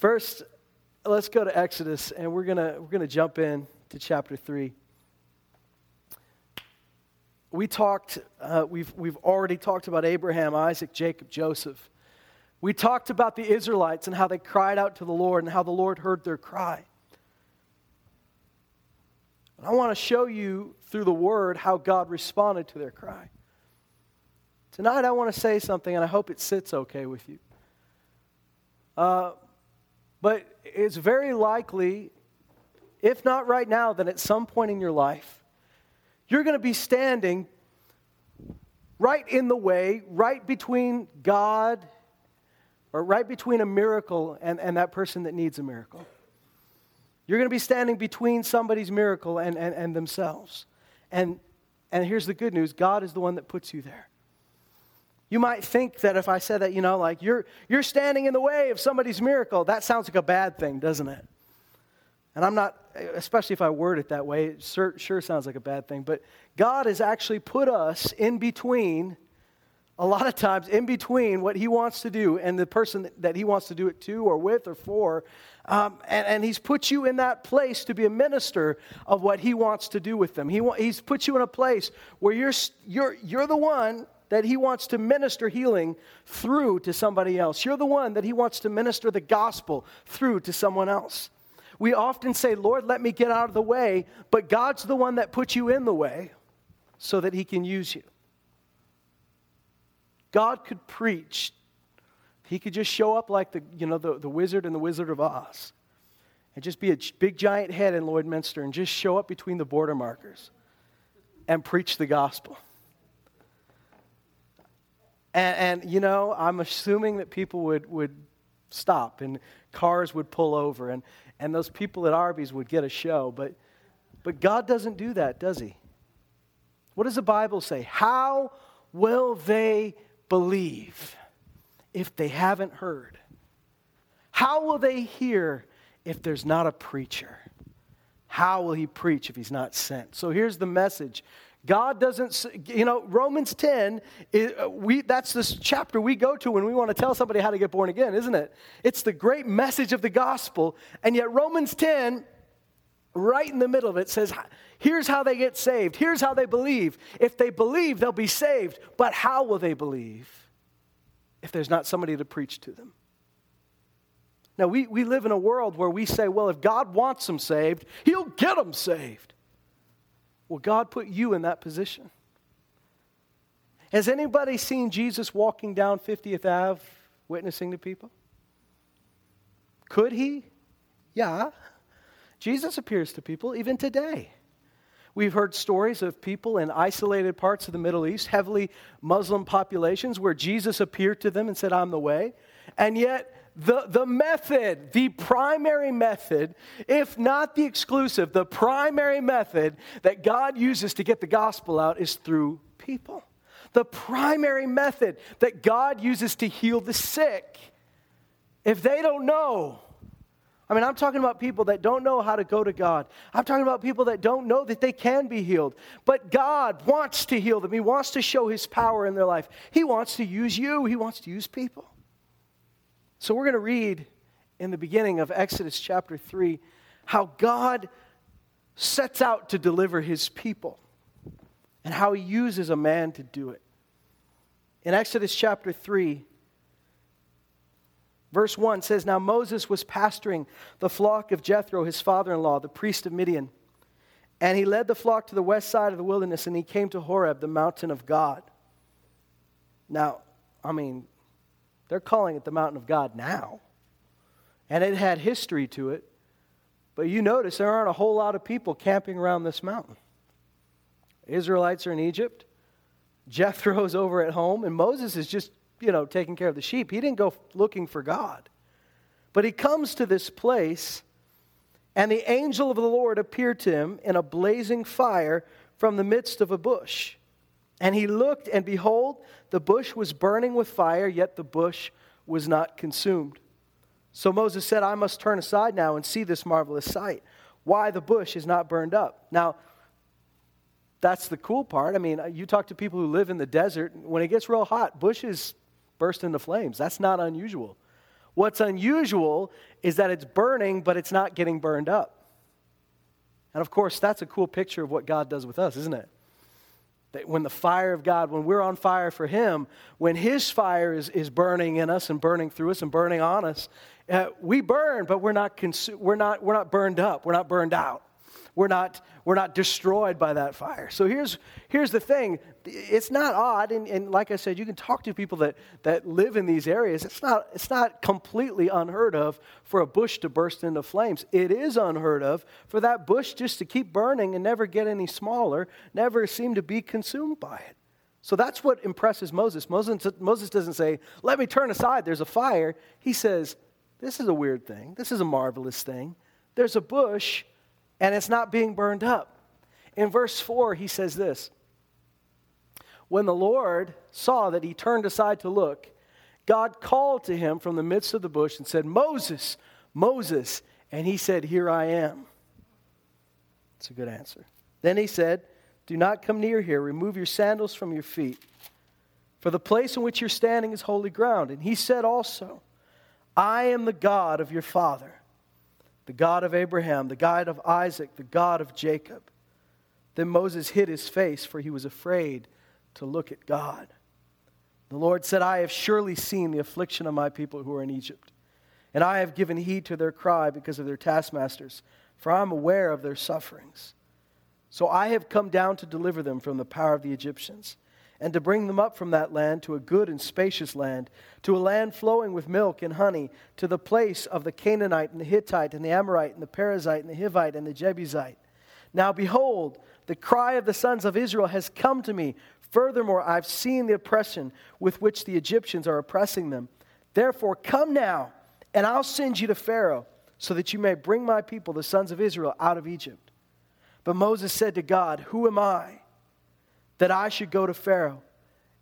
First, let's go to Exodus, and we're gonna jump in to chapter 3. We've already talked about Abraham, Isaac, Jacob, Joseph. We talked about the Israelites and how they cried out to the Lord and how the Lord heard their cry. And I want to show you through the Word how God responded to their cry. Tonight I want to say something, and I hope it sits okay with you. But it's very likely, if not right now, then at some point in your life, you're going to be standing right in the way, right between God, or right between a miracle and that person that needs a miracle. You're going to be standing between somebody's miracle and themselves. And here's the good news, God is the one that puts you there. You might think that if I said that, like you're standing in the way of somebody's miracle, that sounds like a bad thing, doesn't it? And I'm not, especially if I word it that way, it sure sounds like a bad thing. But God has actually put us in between, a lot of times in between what He wants to do and the person that He wants to do it to or with or for. And He's put you in that place to be a minister of what He wants to do with them. He's put you in a place where you're the one that He wants to minister healing through to somebody else. You're the one that He wants to minister the gospel through to someone else. We often say, Lord, let me get out of the way, but God's the one that puts you in the way so that He can use you. God could preach. He could just show up like the wizard and the Wizard of Oz and just be a big giant head in Lloydminster and just show up between the border markers and preach the gospel. And I'm assuming that people would stop and cars would pull over and those people at Arby's would get a show. But God doesn't do that, does He? What does the Bible say? How will they believe if they haven't heard? How will they hear if there's not a preacher? How will He preach if He's not sent? So here's the message. God doesn't, Romans 10, that's this chapter we go to when we want to tell somebody how to get born again, isn't it? It's the great message of the gospel. And yet Romans 10, right in the middle of it, says, here's how they get saved. Here's how they believe. If they believe, they'll be saved. But how will they believe if there's not somebody to preach to them? Now, we live in a world where we say, well, if God wants them saved, He'll get them saved. Well, God put you in that position. Has anybody seen Jesus walking down 50th Ave, witnessing to people? Could He? Yeah. Jesus appears to people even today. We've heard stories of people in isolated parts of the Middle East, heavily Muslim populations, where Jesus appeared to them and said, I'm the way. And yet, the method, the primary method, if not the exclusive, the primary method that God uses to get the gospel out is through people. The primary method that God uses to heal the sick. If they don't know, I'm talking about people that don't know how to go to God. I'm talking about people that don't know that they can be healed. But God wants to heal them. He wants to show His power in their life. He wants to use you. He wants to use people. So we're going to read in the beginning of Exodus chapter 3 how God sets out to deliver His people and how He uses a man to do it. In Exodus chapter 3, verse 1 says, Now Moses was pasturing the flock of Jethro, his father-in-law, the priest of Midian. And he led the flock to the west side of the wilderness, and he came to Horeb, the mountain of God. Now, they're calling it the mountain of God now. And it had history to it. But you notice there aren't a whole lot of people camping around this mountain. Israelites are in Egypt. Jethro's over at home. And Moses is just, taking care of the sheep. He didn't go looking for God. But he comes to this place, and the angel of the Lord appeared to him in a blazing fire from the midst of a bush. And he looked, and behold, the bush was burning with fire, yet the bush was not consumed. So Moses said, I must turn aside now and see this marvelous sight, why the bush is not burned up. Now, that's the cool part. You talk to people who live in the desert. When it gets real hot, bushes burst into flames. That's not unusual. What's unusual is that it's burning, but it's not getting burned up. And of course, that's a cool picture of what God does with us, isn't it? That when the fire of God, when we're on fire for Him, when His fire is burning in us and burning through us and burning on us, we burn, but we're not burned up. We're not burned out. We're not destroyed by that fire. So here's the thing. It's not odd, and like I said, you can talk to people that live in these areas. It's not completely unheard of for a bush to burst into flames. It is unheard of for that bush just to keep burning and never get any smaller, never seem to be consumed by it. So that's what impresses Moses. Moses doesn't say, "Let me turn aside, there's a fire." He says, "This is a weird thing. This is a marvelous thing. There's a bush, and it's not being burned up." In verse 4, he says this: "When the Lord saw that he turned aside to look, God called to him from the midst of the bush and said, 'Moses, Moses.' And he said, 'Here I am.'" That's a good answer. "Then he said, 'Do not come near here. Remove your sandals from your feet, for the place in which you're standing is holy ground.' And he said also, 'I am the God of your father, the God of Abraham, the God of Isaac, the God of Jacob.' Then Moses hid his face, for he was afraid to look at God. The Lord said, 'I have surely seen the affliction of my people who are in Egypt, and I have given heed to their cry because of their taskmasters, for I am aware of their sufferings. So I have come down to deliver them from the power of the Egyptians, and to bring them up from that land to a good and spacious land, to a land flowing with milk and honey, to the place of the Canaanite and the Hittite and the Amorite and the Perizzite and the Hivite and the Jebusite. Now behold, the cry of the sons of Israel has come to me. Furthermore, I've seen the oppression with which the Egyptians are oppressing them. Therefore, come now, and I'll send you to Pharaoh, so that you may bring my people, the sons of Israel, out of Egypt.' But Moses said to God, 'Who am I, that I should go to Pharaoh,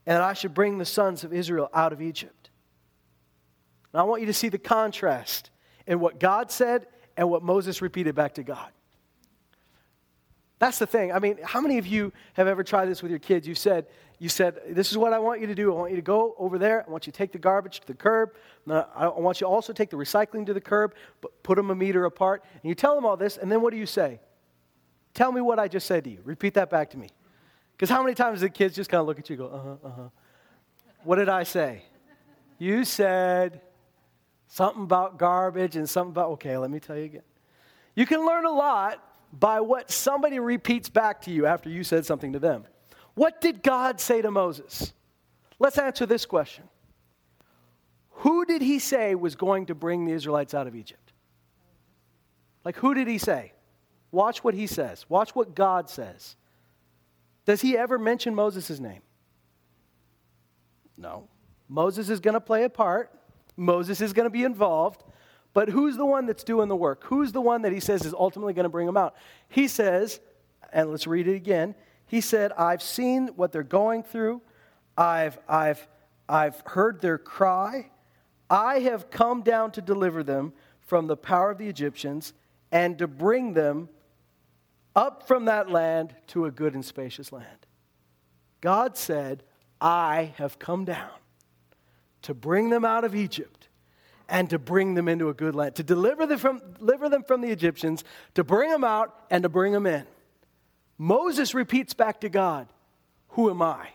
and that I should bring the sons of Israel out of Egypt?'" Now I want you to see the contrast in what God said and what Moses repeated back to God. That's the thing. I mean, how many of you have ever tried this with your kids? You said, "This is what I want you to do. I want you to go over there. I want you to take the garbage to the curb. I want you to also take the recycling to the curb, but put them a meter apart." And you tell them all this, and then what do you say? "Tell me what I just said to you. Repeat that back to me." Because how many times the kids just kind of look at you and go, "What did I say?" "You said something about garbage and something about," "Okay, let me tell you again." You can learn a lot by what somebody repeats back to you after you said something to them. What did God say to Moses? Let's answer this question. Who did he say was going to bring the Israelites out of Egypt? Like, who did he say? Watch what he says. Watch what God says. Does he ever mention Moses' name? No. Moses is going to play a part. Moses is going to be involved. But who's the one that's doing the work? Who's the one that he says is ultimately going to bring them out? He says, and let's read it again. He said, "I've seen what they're going through. I've heard their cry. I have come down to deliver them from the power of the Egyptians and to bring them up from that land to a good and spacious land." God said, "I have come down to bring them out of Egypt and to bring them into a good land, to deliver them from the Egyptians, to bring them out and to bring them in." Moses repeats back to God, "Who am I,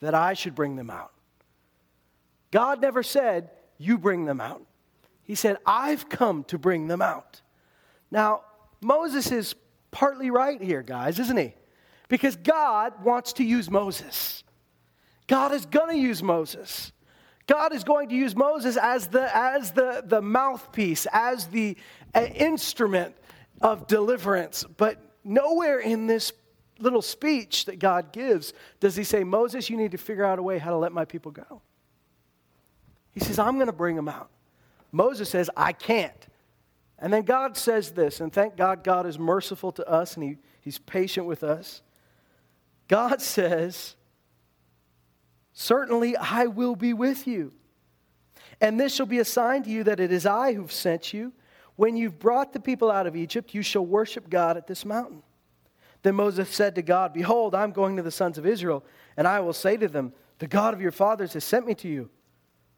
that I should bring them out?" God never said, "You bring them out." He said, "I've come to bring them out." Now, Moses is partly right here, guys, isn't he? Because God wants to use Moses. God is going to use Moses. God is going to use Moses as the mouthpiece, as the instrument of deliverance. But nowhere in this little speech that God gives does he say, "Moses, you need to figure out a way how to let my people go." He says, "I'm going to bring them out." Moses says, "I can't." And then God says this, and thank God, God is merciful to us, and He's patient with us. God says, "Certainly I will be with you. And this shall be a sign to you that it is I who've sent you. When you've brought the people out of Egypt, you shall worship God at this mountain." Then Moses said to God, "Behold, I'm going to the sons of Israel, and I will say to them, 'The God of your fathers has sent me to you.'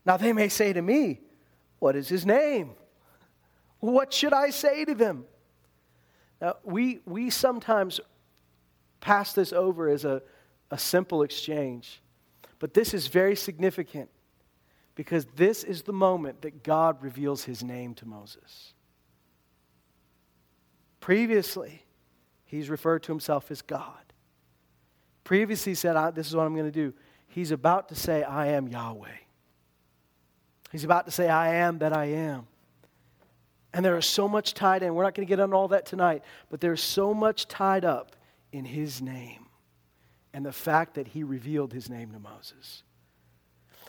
Now they may say to me, What is his name? What should I say to them? Now, we sometimes pass this over as a simple exchange, but this is very significant because this is the moment that God reveals his name to Moses. Previously, he's referred to himself as God. Previously, he said, this is what I'm going to do. He's about to say, I am Yahweh. He's about to say, I am that I am. And there is so much tied in. We're not going to get into all that tonight, but there's so much tied up in his name and the fact that he revealed his name to Moses.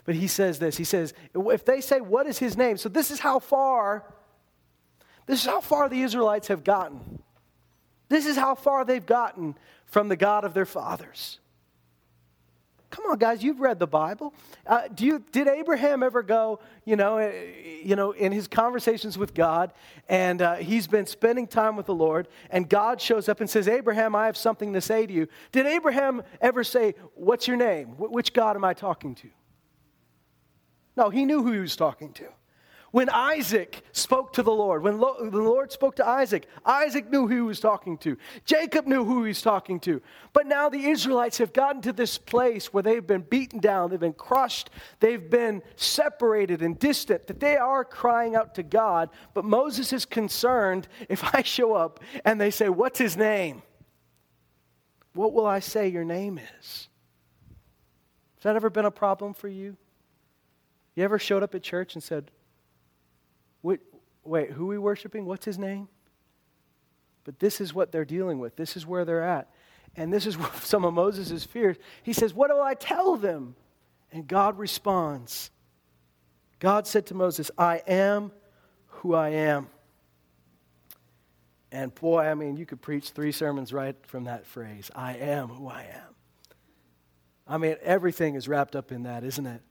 But he says this. He says, if they say, what is his name? So this is how far the Israelites have gotten. This is how far they've gotten from the God of their fathers. Come on, guys, you've read the Bible. Did Abraham ever go, in his conversations with God, and he's been spending time with the Lord, and God shows up and says, Abraham, I have something to say to you. Did Abraham ever say, what's your name? Which God am I talking to? No, he knew who he was talking to. When Isaac spoke to the Lord, when the Lord spoke to Isaac, Isaac knew who he was talking to. Jacob knew who he was talking to. But now the Israelites have gotten to this place where they've been beaten down, they've been crushed, they've been separated and distant, that they are crying out to God. But Moses is concerned, if I show up and they say, what's his name? What will I say your name is? Has that ever been a problem for you? You ever showed up at church and said, wait, who are we worshiping? What's his name? But this is what they're dealing with. This is where they're at. And this is some of Moses' fears. He says, what will I tell them? And God responds. God said to Moses, I am who I am. And boy, I mean, you could preach 3 sermons right from that phrase. I am who I am. I mean, everything is wrapped up in that, isn't it?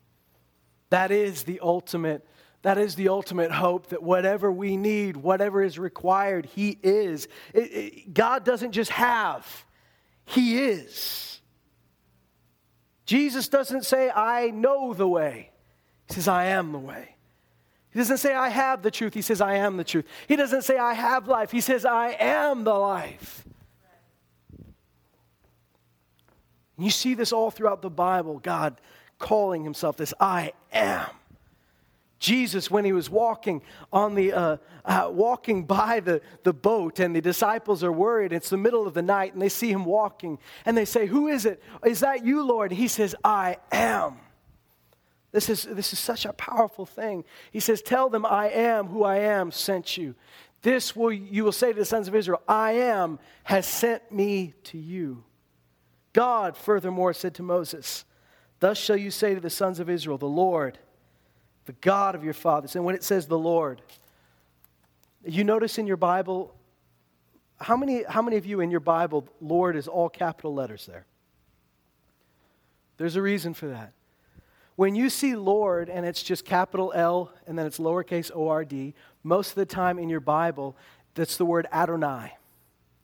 That is the ultimate hope, that whatever we need, whatever is required, he is. God doesn't just have, he is. Jesus doesn't say, I know the way. He says, I am the way. He doesn't say, I have the truth. He says, I am the truth. He doesn't say, I have life. He says, I am the life. And you see this all throughout the Bible, God calling himself this, I am. Jesus, when he was walking on the walking by the boat, and the disciples are worried, it's the middle of the night, and they see him walking, and they say, "Who is it? Is that you, Lord?" And he says, "I am." This is such a powerful thing. He says, "Tell them I am who I am sent you. You will say to the sons of Israel, I am has sent me to you." God, furthermore, said to Moses, "Thus shall you say to the sons of Israel, the Lord, the God of your fathers." And when it says the Lord, you notice in your Bible, how many of you in your Bible, Lord is all capital letters there? There's a reason for that. When you see Lord and it's just capital L and then it's lowercase O-R-D, most of the time in your Bible, that's the word Adonai.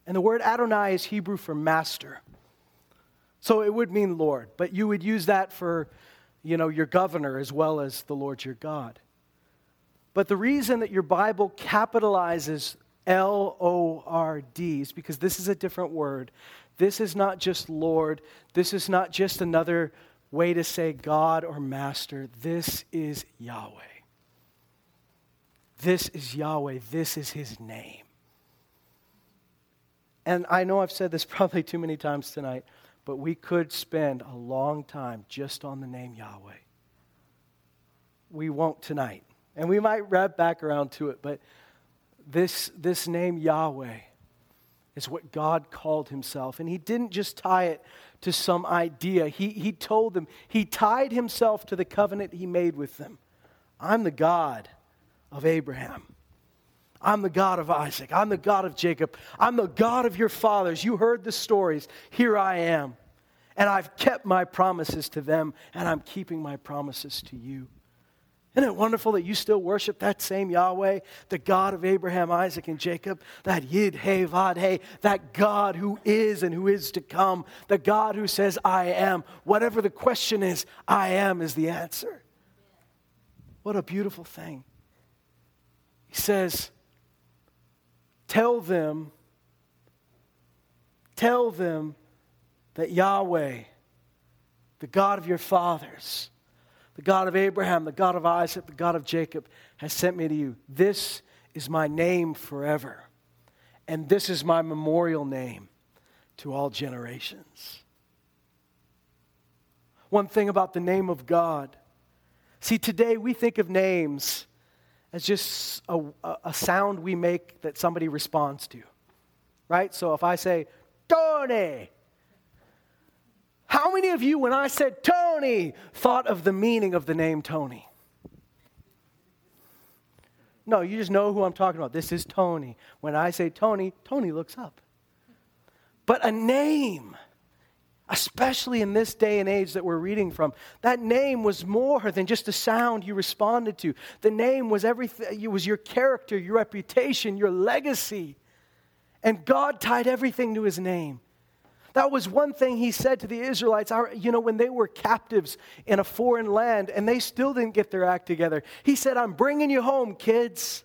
And the word Adonai is Hebrew for master. So it would mean Lord, but you would use that for your governor as well as the Lord your God. But the reason that your Bible capitalizes L-O-R-D is because this is a different word. This is not just Lord. This is not just another way to say God or master. This is Yahweh. This is Yahweh. This is his name. And I know I've said this probably too many times tonight, but we could spend a long time just on the name Yahweh. We won't tonight. And we might wrap back around to it, but this name Yahweh is what God called himself. And he didn't just tie it to some idea. He told them, he tied himself to the covenant he made with them. I'm the God of Abraham. I'm the God of Isaac. I'm the God of Jacob. I'm the God of your fathers. You heard the stories. Here I am. And I've kept my promises to them, and I'm keeping my promises to you. Isn't it wonderful that you still worship that same Yahweh, the God of Abraham, Isaac, and Jacob, that Yid, Hey, Vad, Hey, that God who is and who is to come, the God who says, I am. Whatever the question is, I am is the answer. What a beautiful thing. He says, tell them that Yahweh, the God of your fathers, the God of Abraham, the God of Isaac, the God of Jacob, has sent me to you. This is my name forever, and this is my memorial name to all generations. One thing about the name of God. See, today we think of names as just a sound we make that somebody responds to, right? So if I say, Tony, how many of you, when I said Tony, thought of the meaning of the name Tony? No, you just know who I'm talking about. This is Tony. When I say Tony, Tony looks up. But a name, especially in this day and age that we're reading from, that name was more than just a sound you responded to. The name was everything. It was your character, your reputation, your legacy. And God tied everything to his name. That was one thing he said to the Israelites, when they were captives in a foreign land and they still didn't get their act together. He said, I'm bringing you home, kids.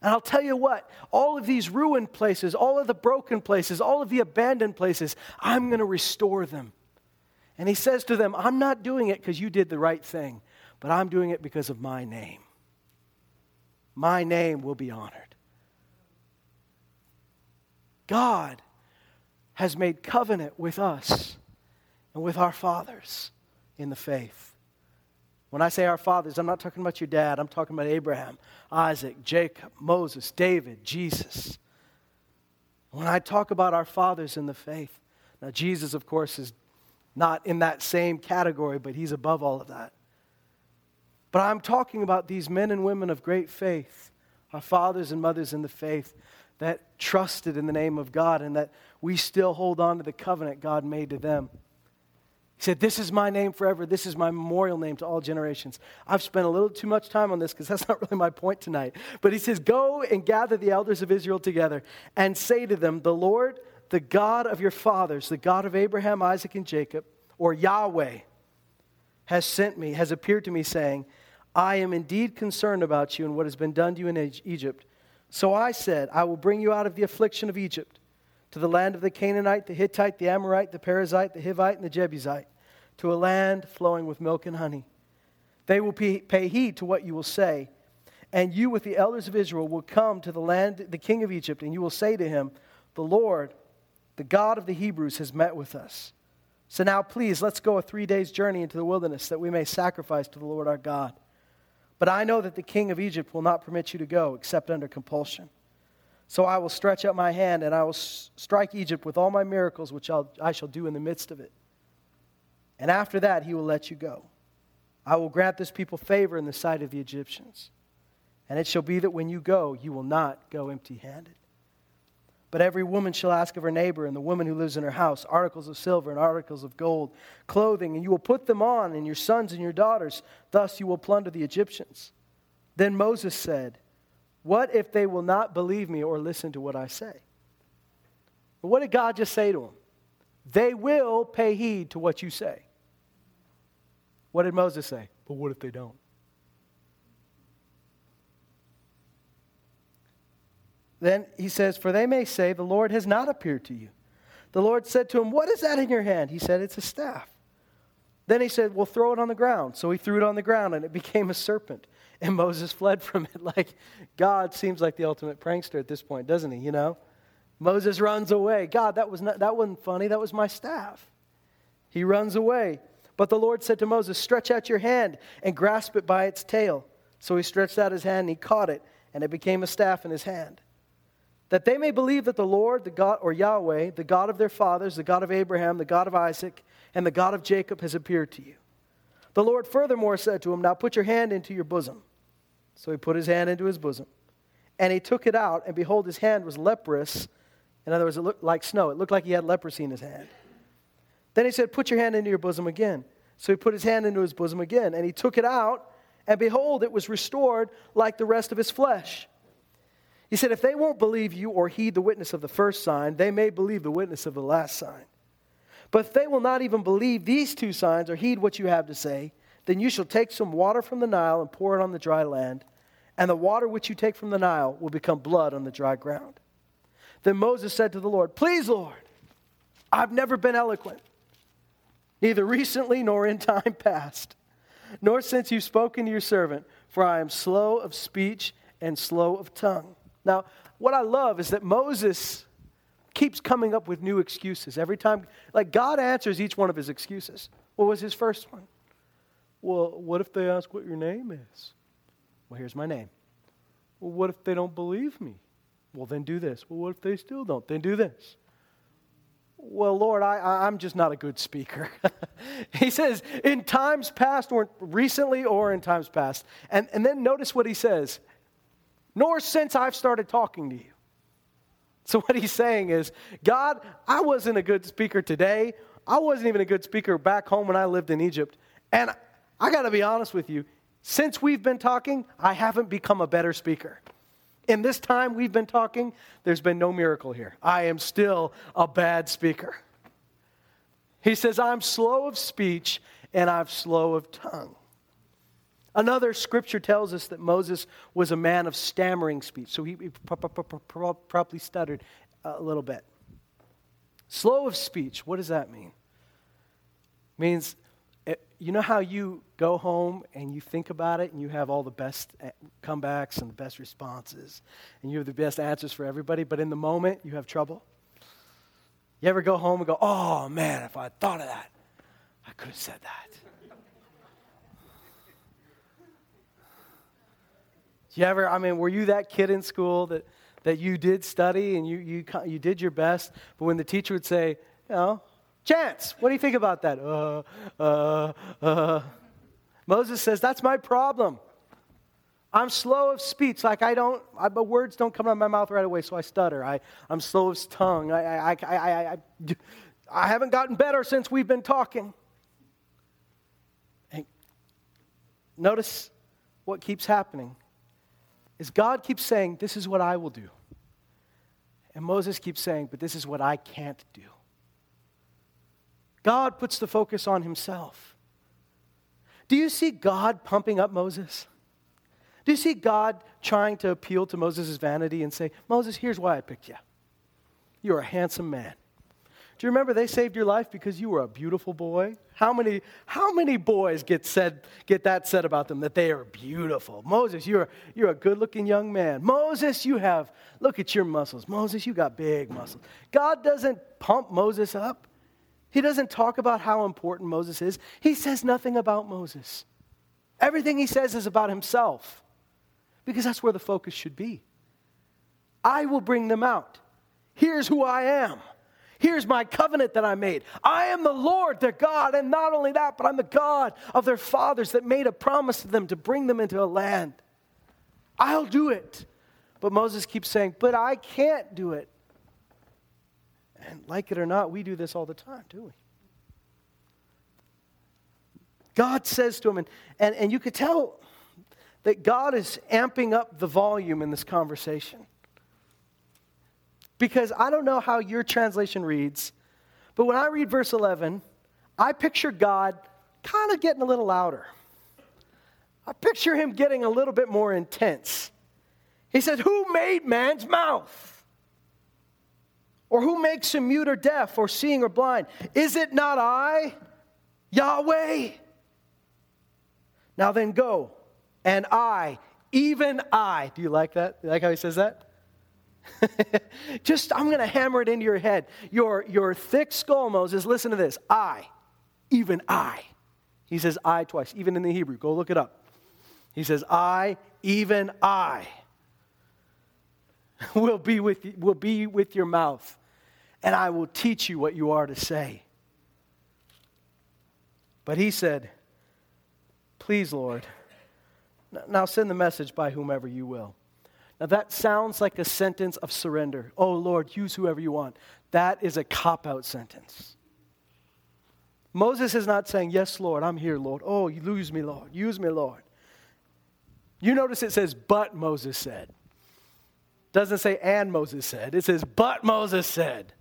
And I'll tell you what, all of these ruined places, all of the broken places, all of the abandoned places, I'm going to restore them. And he says to them, I'm not doing it because you did the right thing, but I'm doing it because of my name. My name will be honored. God has made covenant with us and with our fathers in the faith. When I say our fathers, I'm not talking about your dad. I'm talking about Abraham, Isaac, Jacob, Moses, David, Jesus. When I talk about our fathers in the faith, now Jesus, of course, is not in that same category, but he's above all of that. But I'm talking about these men and women of great faith, our fathers and mothers in the faith that trusted in the name of God and that we still hold on to the covenant God made to them. He said, this is my name forever. This is my memorial name to all generations. I've spent a little too much time on this because that's not really my point tonight. But he says, go and gather the elders of Israel together and say to them, the Lord, the God of your fathers, the God of Abraham, Isaac, and Jacob, or Yahweh, has sent me, has appeared to me, saying, I am indeed concerned about you and what has been done to you in Egypt. So I said, I will bring you out of the affliction of Egypt to the land of the Canaanite, the Hittite, the Amorite, the Perizzite, the Hivite, and the Jebusite, to a land flowing with milk and honey. They will pay heed to what you will say, and you with the elders of Israel will come to the land, the king of Egypt, and you will say to him, the Lord, the God of the Hebrews, has met with us. So now please, let's go a 3 days journey into the wilderness that we may sacrifice to the Lord our God. But I know that the king of Egypt will not permit you to go except under compulsion. So I will stretch out my hand, and I will strike Egypt with all my miracles, which I shall do in the midst of it. And after that, he will let you go. I will grant this people favor in the sight of the Egyptians. And it shall be that when you go, you will not go empty-handed. But every woman shall ask of her neighbor and the woman who lives in her house articles of silver and articles of gold, clothing, and you will put them on, and your sons and your daughters. Thus you will plunder the Egyptians. Then Moses said, what if they will not believe me or listen to what I say? But what did God just say to them? They will pay heed to what you say. What did Moses say? But what if they don't? Then he says, for they may say, the Lord has not appeared to you. The Lord said to him, what is that in your hand? He said, it's a staff. Then he said, well, throw it on the ground. So he threw it on the ground, and it became a serpent. And Moses fled from it. Like, God seems like the ultimate prankster at this point, doesn't he? You know? Moses runs away. God, that wasn't funny. That was my staff. He runs away. But the Lord said to Moses, stretch out your hand and grasp it by its tail. So he stretched out his hand, and he caught it, and it became a staff in his hand. That they may believe that the Lord, the God, or Yahweh, the God of their fathers, the God of Abraham, the God of Isaac, and the God of Jacob has appeared to you. The Lord furthermore said to him, now put your hand into your bosom. So he put his hand into his bosom, and he took it out, and behold, his hand was leprous. In other words, it looked like snow. It looked like he had leprosy in his hand. Then he said, put your hand into your bosom again. So he put his hand into his bosom again, and he took it out, and behold, it was restored like the rest of his flesh. He said, if they won't believe you or heed the witness of the first sign, they may believe the witness of the last sign. But if they will not even believe these two signs or heed what you have to say, then you shall take some water from the Nile and pour it on the dry land, and the water which you take from the Nile will become blood on the dry ground. Then Moses said to the Lord, please, Lord, I've never been eloquent, neither recently nor in time past, nor since you've spoken to your servant, for I am slow of speech and slow of tongue. Now, what I love is that Moses keeps coming up with new excuses every time. Like, God answers each one of his excuses. What was his first one? Well, what if they ask what your name is? Well, here's my name. Well, what if they don't believe me? Well, then do this. Well, what if they still don't? Then do this. Well, Lord, I'm just not a good speaker. He says, in times past, or recently, or in times past. And then notice what he says. Nor since I've started talking to you. So what he's saying is, God, I wasn't a good speaker today. I wasn't even a good speaker back home when I lived in Egypt. And I got to be honest with you, since we've been talking, I haven't become a better speaker. In this time we've been talking, there's been no miracle here. I am still a bad speaker. He says, I'm slow of speech and I'm slow of tongue. Another scripture tells us that Moses was a man of stammering speech. So he probably stuttered a little bit. Slow of speech, what does that mean? It means, you know how you go home and you think about it and you have all the best comebacks and the best responses and you have the best answers for everybody, but in the moment you have trouble? You ever go home and go, oh man, if I had thought of that, I could have said that. You ever, were you that kid in school that you did study and you did your best, but when the teacher would say, Chance, what do you think about that? Moses says, that's my problem. I'm slow of speech. Like my words don't come out of my mouth right away, so I stutter. I'm slow of tongue. I haven't gotten better since we've been talking. And notice what keeps happening. Is God keeps saying, this is what I will do. And Moses keeps saying, but this is what I can't do. God puts the focus on himself. Do you see God pumping up Moses? Do you see God trying to appeal to Moses' vanity and say, Moses, here's why I picked you. You're a handsome man. Do you remember they saved your life because you were a beautiful boy? How many boys get that said about them, that they are beautiful? Moses, you're a good-looking young man. Moses, look at your muscles. Moses, you got big muscles. God doesn't pump Moses up. He doesn't talk about how important Moses is. He says nothing about Moses. Everything he says is about himself, because that's where the focus should be. I will bring them out. Here's who I am. Here's my covenant that I made. I am the Lord, their God, and not only that, but I'm the God of their fathers that made a promise to them to bring them into a land. I'll do it. But Moses keeps saying, but I can't do it. And like it or not, we do this all the time, do we? God says to him, and you could tell that God is amping up the volume in this conversation. Because I don't know how your translation reads, but when I read verse 11, I picture God kind of getting a little louder. I picture him getting a little bit more intense. He said, who made man's mouth? Or who makes him mute or deaf or seeing or blind? Is it not I, Yahweh? Now then go, and I, even I. Do you like that? You like how he says that? I'm going to hammer it into your head. Your thick skull, Moses, listen to this. I, even I. He says I twice, even in the Hebrew. Go look it up. He says, I, even I, will be with your mouth, and I will teach you what you are to say. But he said, please, Lord, now send the message by whomever you will. Now that sounds like a sentence of surrender. Oh, Lord, use whoever you want. That is a cop-out sentence. Moses is not saying, yes, Lord, I'm here, Lord. Oh, use me, Lord. Use me, Lord. You notice it says, but Moses said. It doesn't say, and Moses said. It says, but Moses said,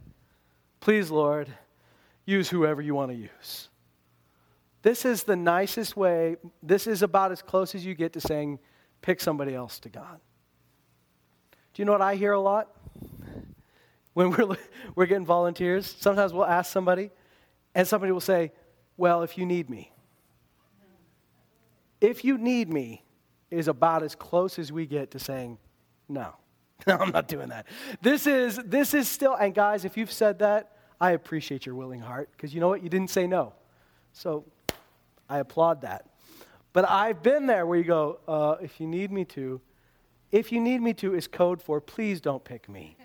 please, Lord, use whoever you want to use. This is the nicest way. This is about as close as you get to saying, Pick somebody else to God. Do you know what I hear a lot? When we're getting volunteers, sometimes we'll ask somebody, and somebody will say, well, if you need me. If you need me is about as close as we get to saying, no, I'm not doing that. This is still, and guys, if you've said that, I appreciate your willing heart, because you know what? You didn't say no. So I applaud that. But I've been there where you go, if you need me to. If you need me to is code for please don't pick me.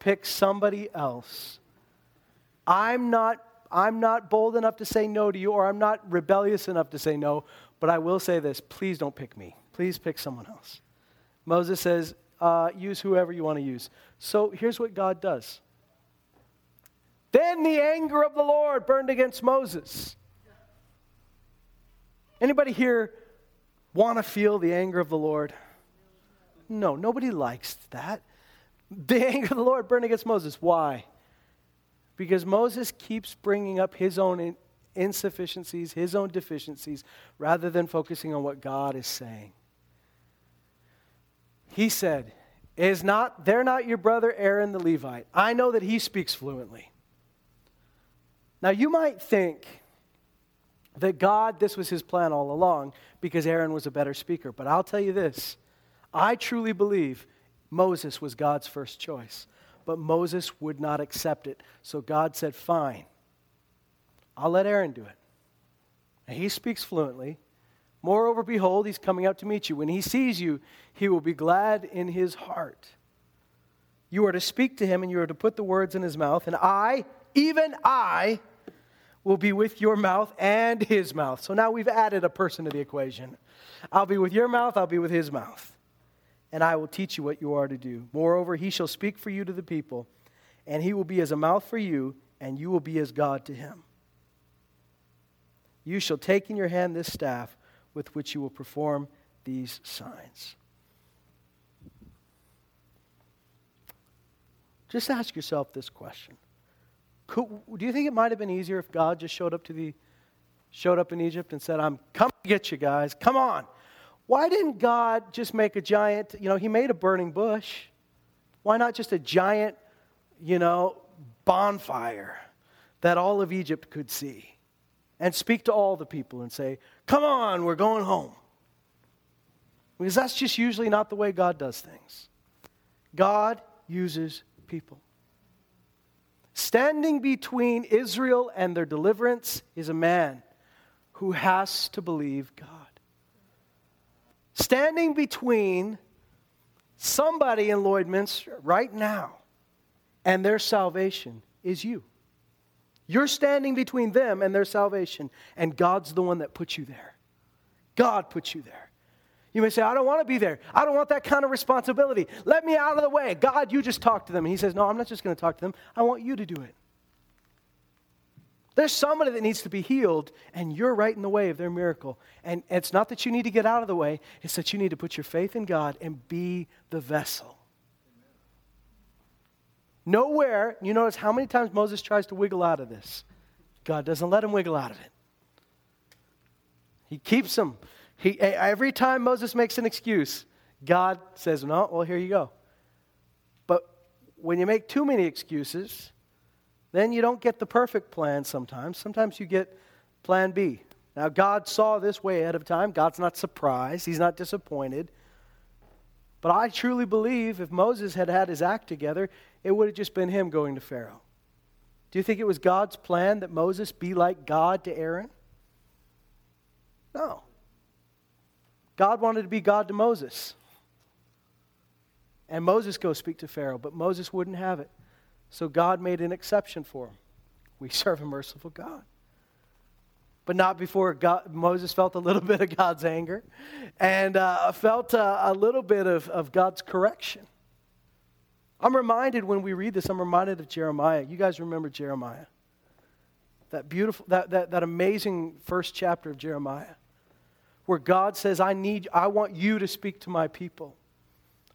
Pick somebody else. I'm not bold enough to say no to you, or I'm not rebellious enough to say no, but I will say this, please don't pick me. Please pick someone else. Moses says, use whoever you want to use. So here's what God does. Then the anger of the Lord burned against Moses. Anybody here want to feel the anger of the Lord? No, nobody likes that. The anger of the Lord burned against Moses. Why? Because Moses keeps bringing up his own insufficiencies, his own deficiencies, rather than focusing on what God is saying. He said, they're not your brother Aaron the Levite. I know that he speaks fluently. Now you might think that this was his plan all along because Aaron was a better speaker. But I'll tell you this, I truly believe Moses was God's first choice. But Moses would not accept it. So God said, fine, I'll let Aaron do it. And he speaks fluently. Moreover, behold, he's coming out to meet you. When he sees you, he will be glad in his heart. You are to speak to him and you are to put the words in his mouth. And I, even I, will be with your mouth and his mouth. So now we've added a person to the equation. I'll be with your mouth, I'll be with his mouth. And I will teach you what you are to do. Moreover, he shall speak for you to the people, and he will be as a mouth for you, and you will be as God to him. You shall take in your hand this staff with which you will perform these signs. Just ask yourself this question. Do you think it might have been easier if God just showed up in Egypt and said, I'm coming to get you guys, come on. Why didn't God just make a giant, he made a burning bush. Why not just a giant, bonfire that all of Egypt could see and speak to all the people and say, come on, we're going home. Because that's just usually not the way God does things. God uses people. Standing between Israel and their deliverance is a man who has to believe God. Standing between somebody in Lloydminster right now and their salvation is you. You're standing between them and their salvation, and God's the one that put you there. God put you there. You may say, I don't want to be there. I don't want that kind of responsibility. Let me out of the way. God, you just talk to them. And he says, no, I'm not just going to talk to them. I want you to do it. There's somebody that needs to be healed, and you're right in the way of their miracle. And it's not that you need to get out of the way. It's that you need to put your faith in God and be the vessel. Amen. Nowhere, you notice how many times Moses tries to wiggle out of this. God doesn't let him wiggle out of it. He keeps him. Every time Moses makes an excuse, God says, no, well, here you go. But when you make too many excuses, then you don't get the perfect plan sometimes. Sometimes you get plan B. Now, God saw this way ahead of time. God's not surprised. He's not disappointed. But I truly believe if Moses had had his act together, it would have just been him going to Pharaoh. Do you think it was God's plan that Moses be like God to Aaron? No. God wanted to be God to Moses. And Moses goes speak to Pharaoh, but Moses wouldn't have it. So God made an exception for him. We serve a merciful God. But not before Moses felt a little bit of God's anger and felt a little bit of God's correction. I'm reminded when we read this, I'm reminded of Jeremiah. You guys remember Jeremiah. That beautiful, that amazing first chapter of Jeremiah where God says, I want you to speak to my people.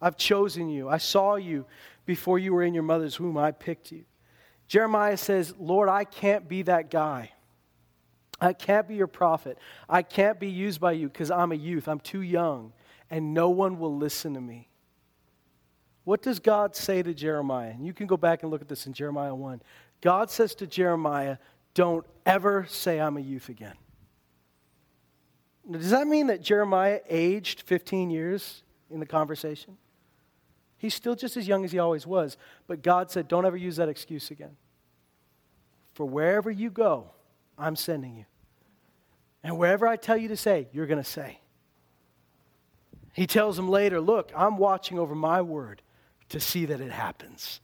I've chosen you. I saw you before you were in your mother's womb. I picked you. Jeremiah says, Lord, I can't be that guy. I can't be your prophet. I can't be used by you because I'm a youth. I'm too young. and no one will listen to me. What does God say to Jeremiah? And you can go back and look at this in Jeremiah 1. God says to Jeremiah, don't ever say I'm a youth again. Now, does that mean that Jeremiah aged 15 years in the conversation? He's still just as young as he always was, but God said, don't ever use that excuse again. For wherever you go, I'm sending you. And wherever I tell you to say, you're going to say. He tells him later, look, I'm watching over my word to see that it happens.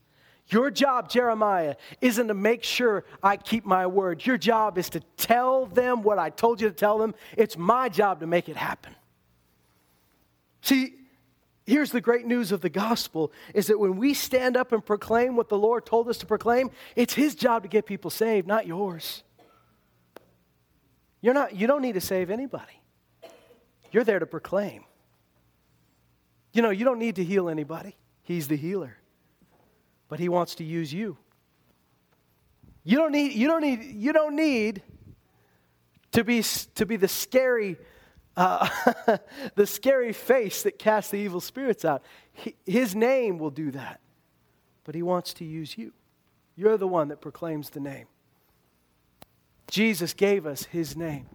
Your job, Jeremiah, isn't to make sure I keep my word. Your job is to tell them what I told you to tell them. It's my job to make it happen. See, here's the great news of the gospel, is that when we stand up and proclaim what the Lord told us to proclaim, it's His job to get people saved, not yours. You don't need to save anybody. You're there to proclaim. You know, you don't need to heal anybody. He's the healer. But He wants to use you. You don't need to be the scary the scary face that casts the evil spirits out. His name will do that. But He wants to use you. You're the one that proclaims the name. Jesus gave us His name.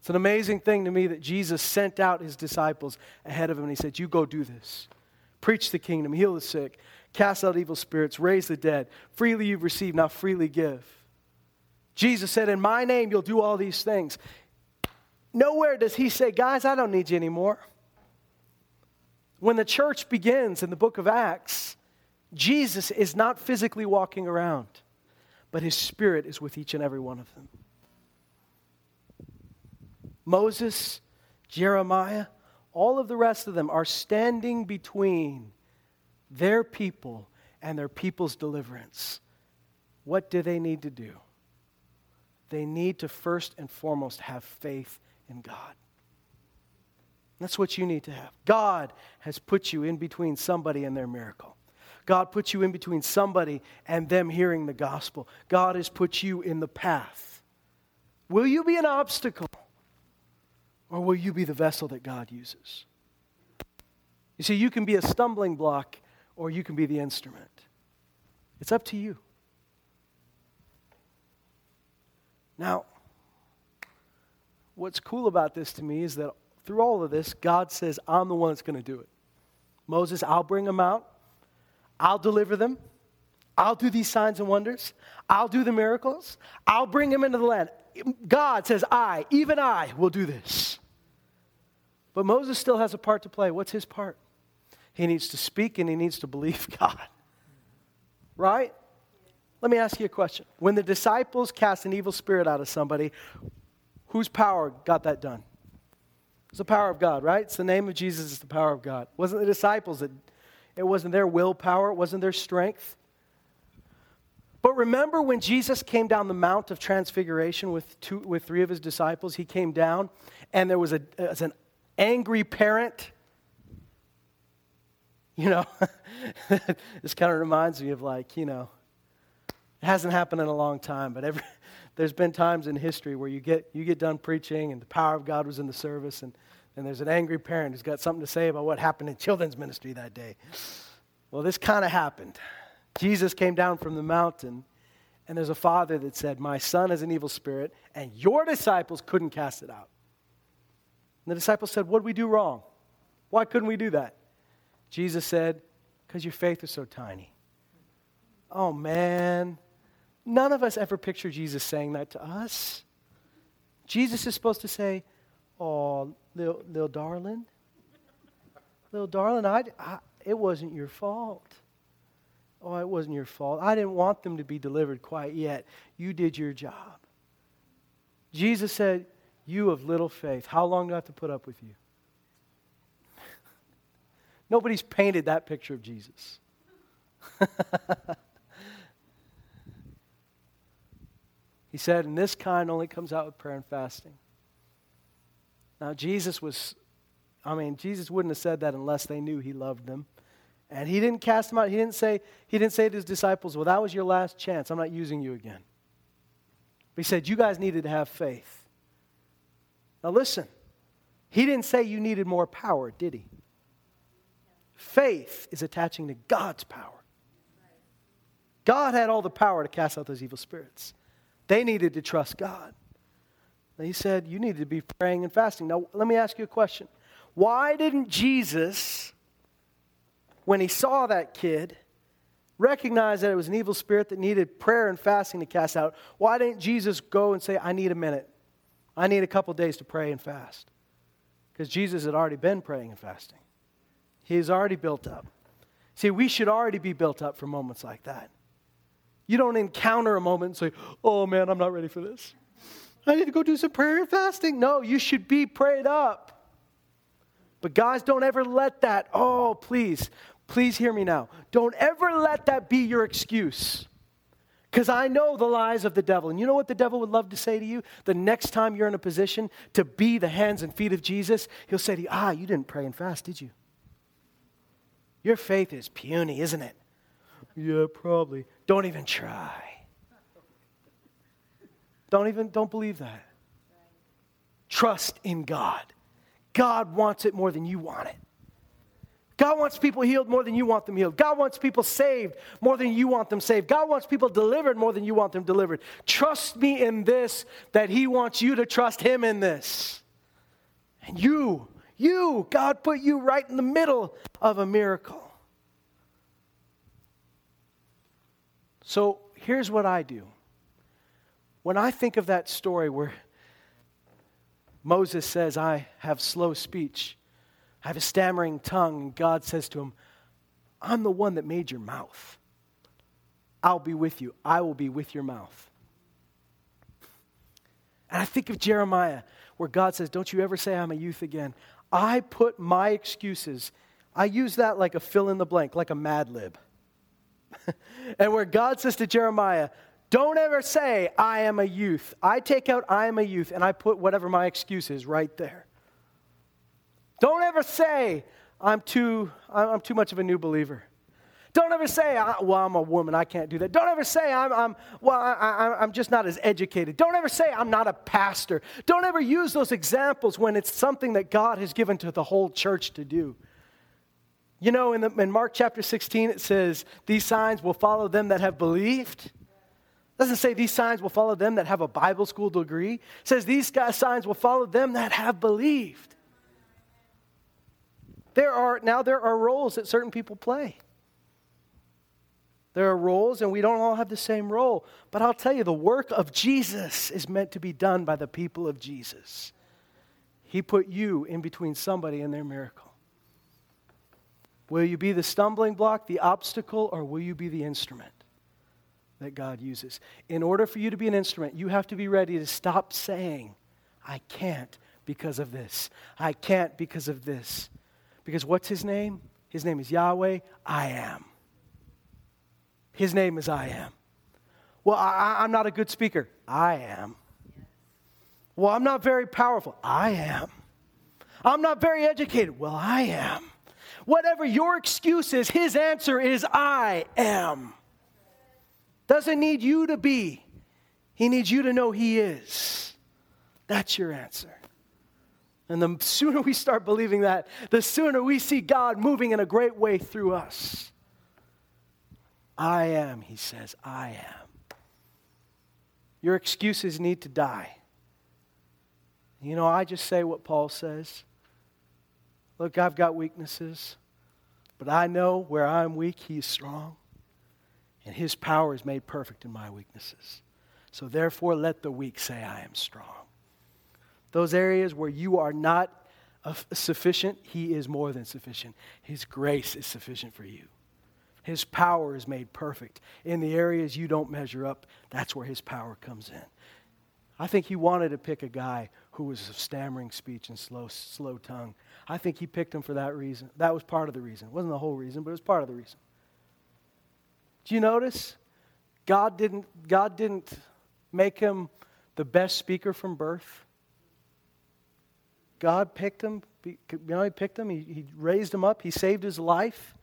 It's an amazing thing to me that Jesus sent out His disciples ahead of Him and He said, you go do this. Preach the kingdom, heal the sick, cast out evil spirits, raise the dead. Freely you've received, now freely give. Jesus said, in my name you'll do all these things. Nowhere does He say, guys, I don't need you anymore. When the church begins in the book of Acts, Jesus is not physically walking around, but His Spirit is with each and every one of them. Moses, Jeremiah, all of the rest of them are standing between their people and their people's deliverance. What do they need to do? They need to first and foremost have faith in God. That's what you need to have. God has put you in between somebody and their miracle. God put you in between somebody and them hearing the gospel. God has put you in the path. Will you be an obstacle? Or will you be the vessel that God uses? You see, you can be a stumbling block or you can be the instrument. It's up to you. Now, what's cool about this to me is that through all of this, God says, I'm the one that's going to do it. Moses, I'll bring them out. I'll deliver them. I'll do these signs and wonders. I'll do the miracles. I'll bring them into the land. God says, even I, will do this. But Moses still has a part to play. What's his part? He needs to speak and he needs to believe God. Right? Let me ask you a question. When the disciples cast an evil spirit out of somebody, whose power got that done? It's the power of God, right? It's the name of Jesus, it's the power of God. It wasn't the disciples that... It wasn't their willpower. It wasn't their strength. But remember when Jesus came down the Mount of Transfiguration with three of His disciples? He came down and there was an angry parent. You know, this kind of reminds me of it hasn't happened in a long time, but there's been times in history where you get done preaching and the power of God was in the service and there's an angry parent who's got something to say about what happened in children's ministry that day. Well, this kind of happened. Jesus came down from the mountain, and there's a father that said, my son has an evil spirit, and your disciples couldn't cast it out. And the disciples said, what did we do wrong? Why couldn't we do that? Jesus said, because your faith is so tiny. Oh, man. None of us ever picture Jesus saying that to us. Jesus is supposed to say, oh, little darling, it wasn't your fault. Oh, it wasn't your fault. I didn't want them to be delivered quite yet. You did your job. Jesus said, you of little faith, how long do I have to put up with you? Nobody's painted that picture of Jesus. He said, and this kind only comes out with prayer and fasting. Now, Jesus wouldn't have said that unless they knew He loved them. And He didn't cast them out. He didn't say to His disciples, well, that was your last chance. I'm not using you again. But He said, you guys needed to have faith. Now listen, He didn't say you needed more power, did he? Faith is attaching to God's power. God had all the power to cast out those evil spirits. They needed to trust God. And he said, you need to be praying and fasting. Now, let me ask you a question. Why didn't Jesus, when he saw that kid, recognize that it was an evil spirit that needed prayer and fasting to cast out? Why didn't Jesus go and say, I need a minute. I need a couple days to pray and fast? Because Jesus had already been praying and fasting. He's already built up. See, we should already be built up for moments like that. You don't encounter a moment and say, oh man, I'm not ready for this. I need to go do some prayer and fasting. No, you should be prayed up. But guys, don't ever let that, oh, please, please hear me now. Don't ever let that be your excuse. Because I know the lies of the devil. And you know what the devil would love to say to you? The next time you're in a position to be the hands and feet of Jesus, he'll say to you, you didn't pray and fast, did you? Your faith is puny, isn't it? Yeah, probably. Don't even try. Don't believe that. Trust in God. God wants it more than you want it. God wants people healed more than you want them healed. God wants people saved more than you want them saved. God wants people delivered more than you want them delivered. Trust me in this, that he wants you to trust him in this. And you, God put you right in the middle of a miracle. So here's what I do. When I think of that story where Moses says, I have slow speech, I have a stammering tongue, and God says to him, I'm the one that made your mouth. I'll be with you. I will be with your mouth. And I think of Jeremiah, where God says, don't you ever say I'm a youth again. I put my excuses, I use that like a fill in the blank, like a Mad Lib. And where God says to Jeremiah, don't ever say, I am a youth. I take out, I am a youth, and I put whatever my excuse is right there. Don't ever say, I'm too much of a new believer. Don't ever say, I'm a woman, I can't do that. Don't ever say, I'm just not as educated. Don't ever say, I'm not a pastor. Don't ever use those examples when it's something that God has given to the whole church to do. You know, in Mark chapter 16, it says, these signs will follow them that have believed. It doesn't say these signs will follow them that have a Bible school degree. It says these signs will follow them that have believed. There are roles that certain people play. There are roles, and we don't all have the same role. But I'll tell you, the work of Jesus is meant to be done by the people of Jesus. He put you in between somebody and their miracle. Will you be the stumbling block, the obstacle, or will you be the instrument that God uses? In order for you to be an instrument, you have to be ready to stop saying, I can't because of this. I can't because of this. Because what's his name? His name is Yahweh, I am. His name is I am. Well, I'm not a good speaker. I am. Well, I'm not very powerful. I am. I'm not very educated. Well, I am. Whatever your excuse is, his answer is I am. Doesn't need you to be. He needs you to know he is. That's your answer. And the sooner we start believing that, the sooner we see God moving in a great way through us. I am, he says, I am. Your excuses need to die. You know, I just say what Paul says. Look, I've got weaknesses, but I know where I'm weak, he's strong. And his power is made perfect in my weaknesses. So therefore, let the weak say, I am strong. Those areas where you are not sufficient, he is more than sufficient. His grace is sufficient for you. His power is made perfect. In the areas you don't measure up, that's where his power comes in. I think he wanted to pick a guy who was of stammering speech and slow tongue. I think he picked him for that reason. That was part of the reason. It wasn't the whole reason, but it was part of the reason. Do you notice? God didn't make him the best speaker from birth. God picked him. You know, he picked him. He raised him up. He saved his life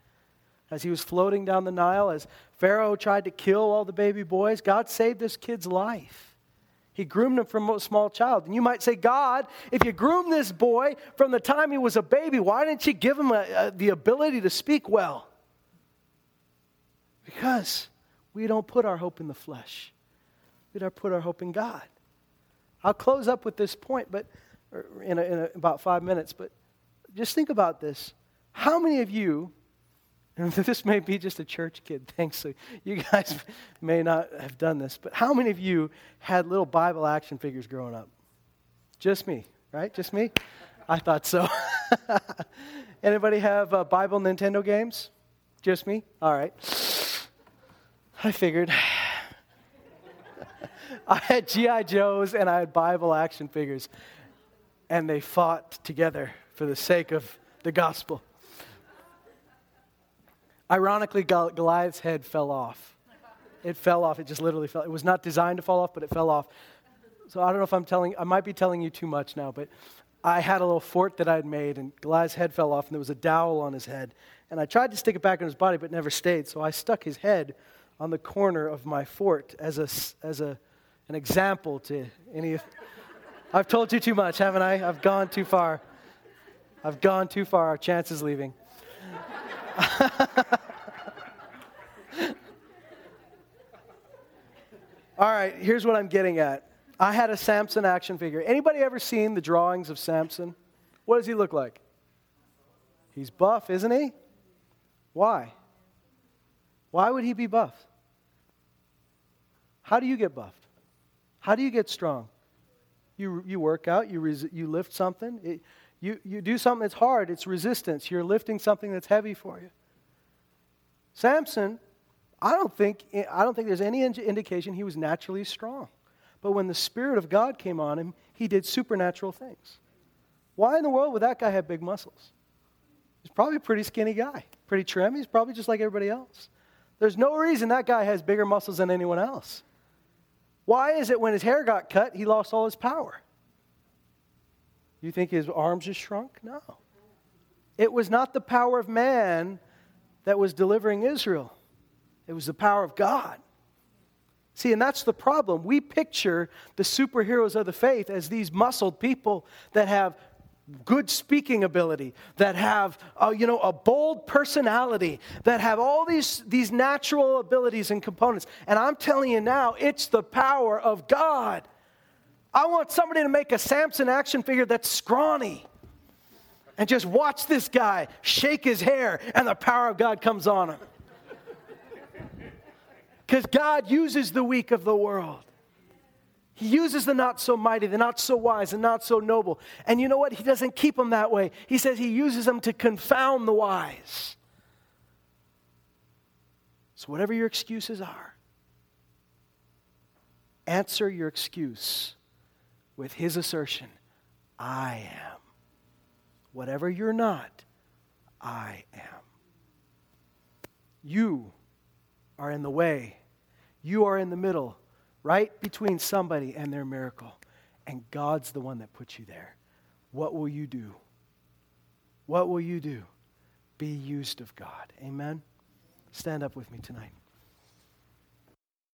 as he was floating down the Nile. As Pharaoh tried to kill all the baby boys, God saved this kid's life. He groomed him from a small child. And you might say, God, if you groomed this boy from the time he was a baby, why didn't you give him the ability to speak well? Because we don't put our hope in the flesh. We don't put our hope in God. I'll close up with this point, but in about 5 minutes. But just think about this. How many of you, and this may be just a church kid thing, so you guys may not have done this, but how many of you had little Bible action figures growing up? Just me, right? Just me? I thought so. Anybody have Bible Nintendo games? Just me? All right. I figured. I had G.I. Joes and I had Bible action figures. And they fought together for the sake of the gospel. Ironically, Goliath's head fell off. It fell off. It just literally fell. It was not designed to fall off, but it fell off. So I don't know if I might be telling you too much now, but I had a little fort that I had made, and Goliath's head fell off, and there was a dowel on his head. And I tried to stick it back in his body, but never stayed. So I stuck his head on the corner of my fort as an example to any of... I've told you too much, haven't I? I've gone too far. Our chance is leaving. All right, here's what I'm getting at. I had a Samson action figure. Anybody ever seen the drawings of Samson? What does he look like? He's buff, isn't he? Why? Why would he be buff? How do you get buffed? How do you get strong? You work out, you lift something. You do something that's hard, it's resistance. You're lifting something that's heavy for you. Samson, I don't think there's any indication he was naturally strong. But when the Spirit of God came on him, he did supernatural things. Why in the world would that guy have big muscles? He's probably a pretty skinny guy, pretty trim. He's probably just like everybody else. There's no reason that guy has bigger muscles than anyone else. Why is it when his hair got cut, he lost all his power? You think his arms just shrunk? No. It was not the power of man that was delivering Israel. It was the power of God. See, and that's the problem. We picture the superheroes of the faith as these muscled people that have good speaking ability, that have a bold personality, that have all these natural abilities and components. And I'm telling you now, it's the power of God. I want somebody to make a Samson action figure that's scrawny. And just watch this guy shake his hair and the power of God comes on him. Because God uses the weak of the world. He uses the not so mighty, the not so wise, and not so noble. And you know what? He doesn't keep them that way. He says he uses them to confound the wise. So whatever your excuses are, answer your excuse with his assertion, I am. Whatever you're not, I am. You are in the way. You are in the middle, right between somebody and their miracle. And God's the one that puts you there. What will you do? What will you do? Be used of God. Amen? Stand up with me tonight.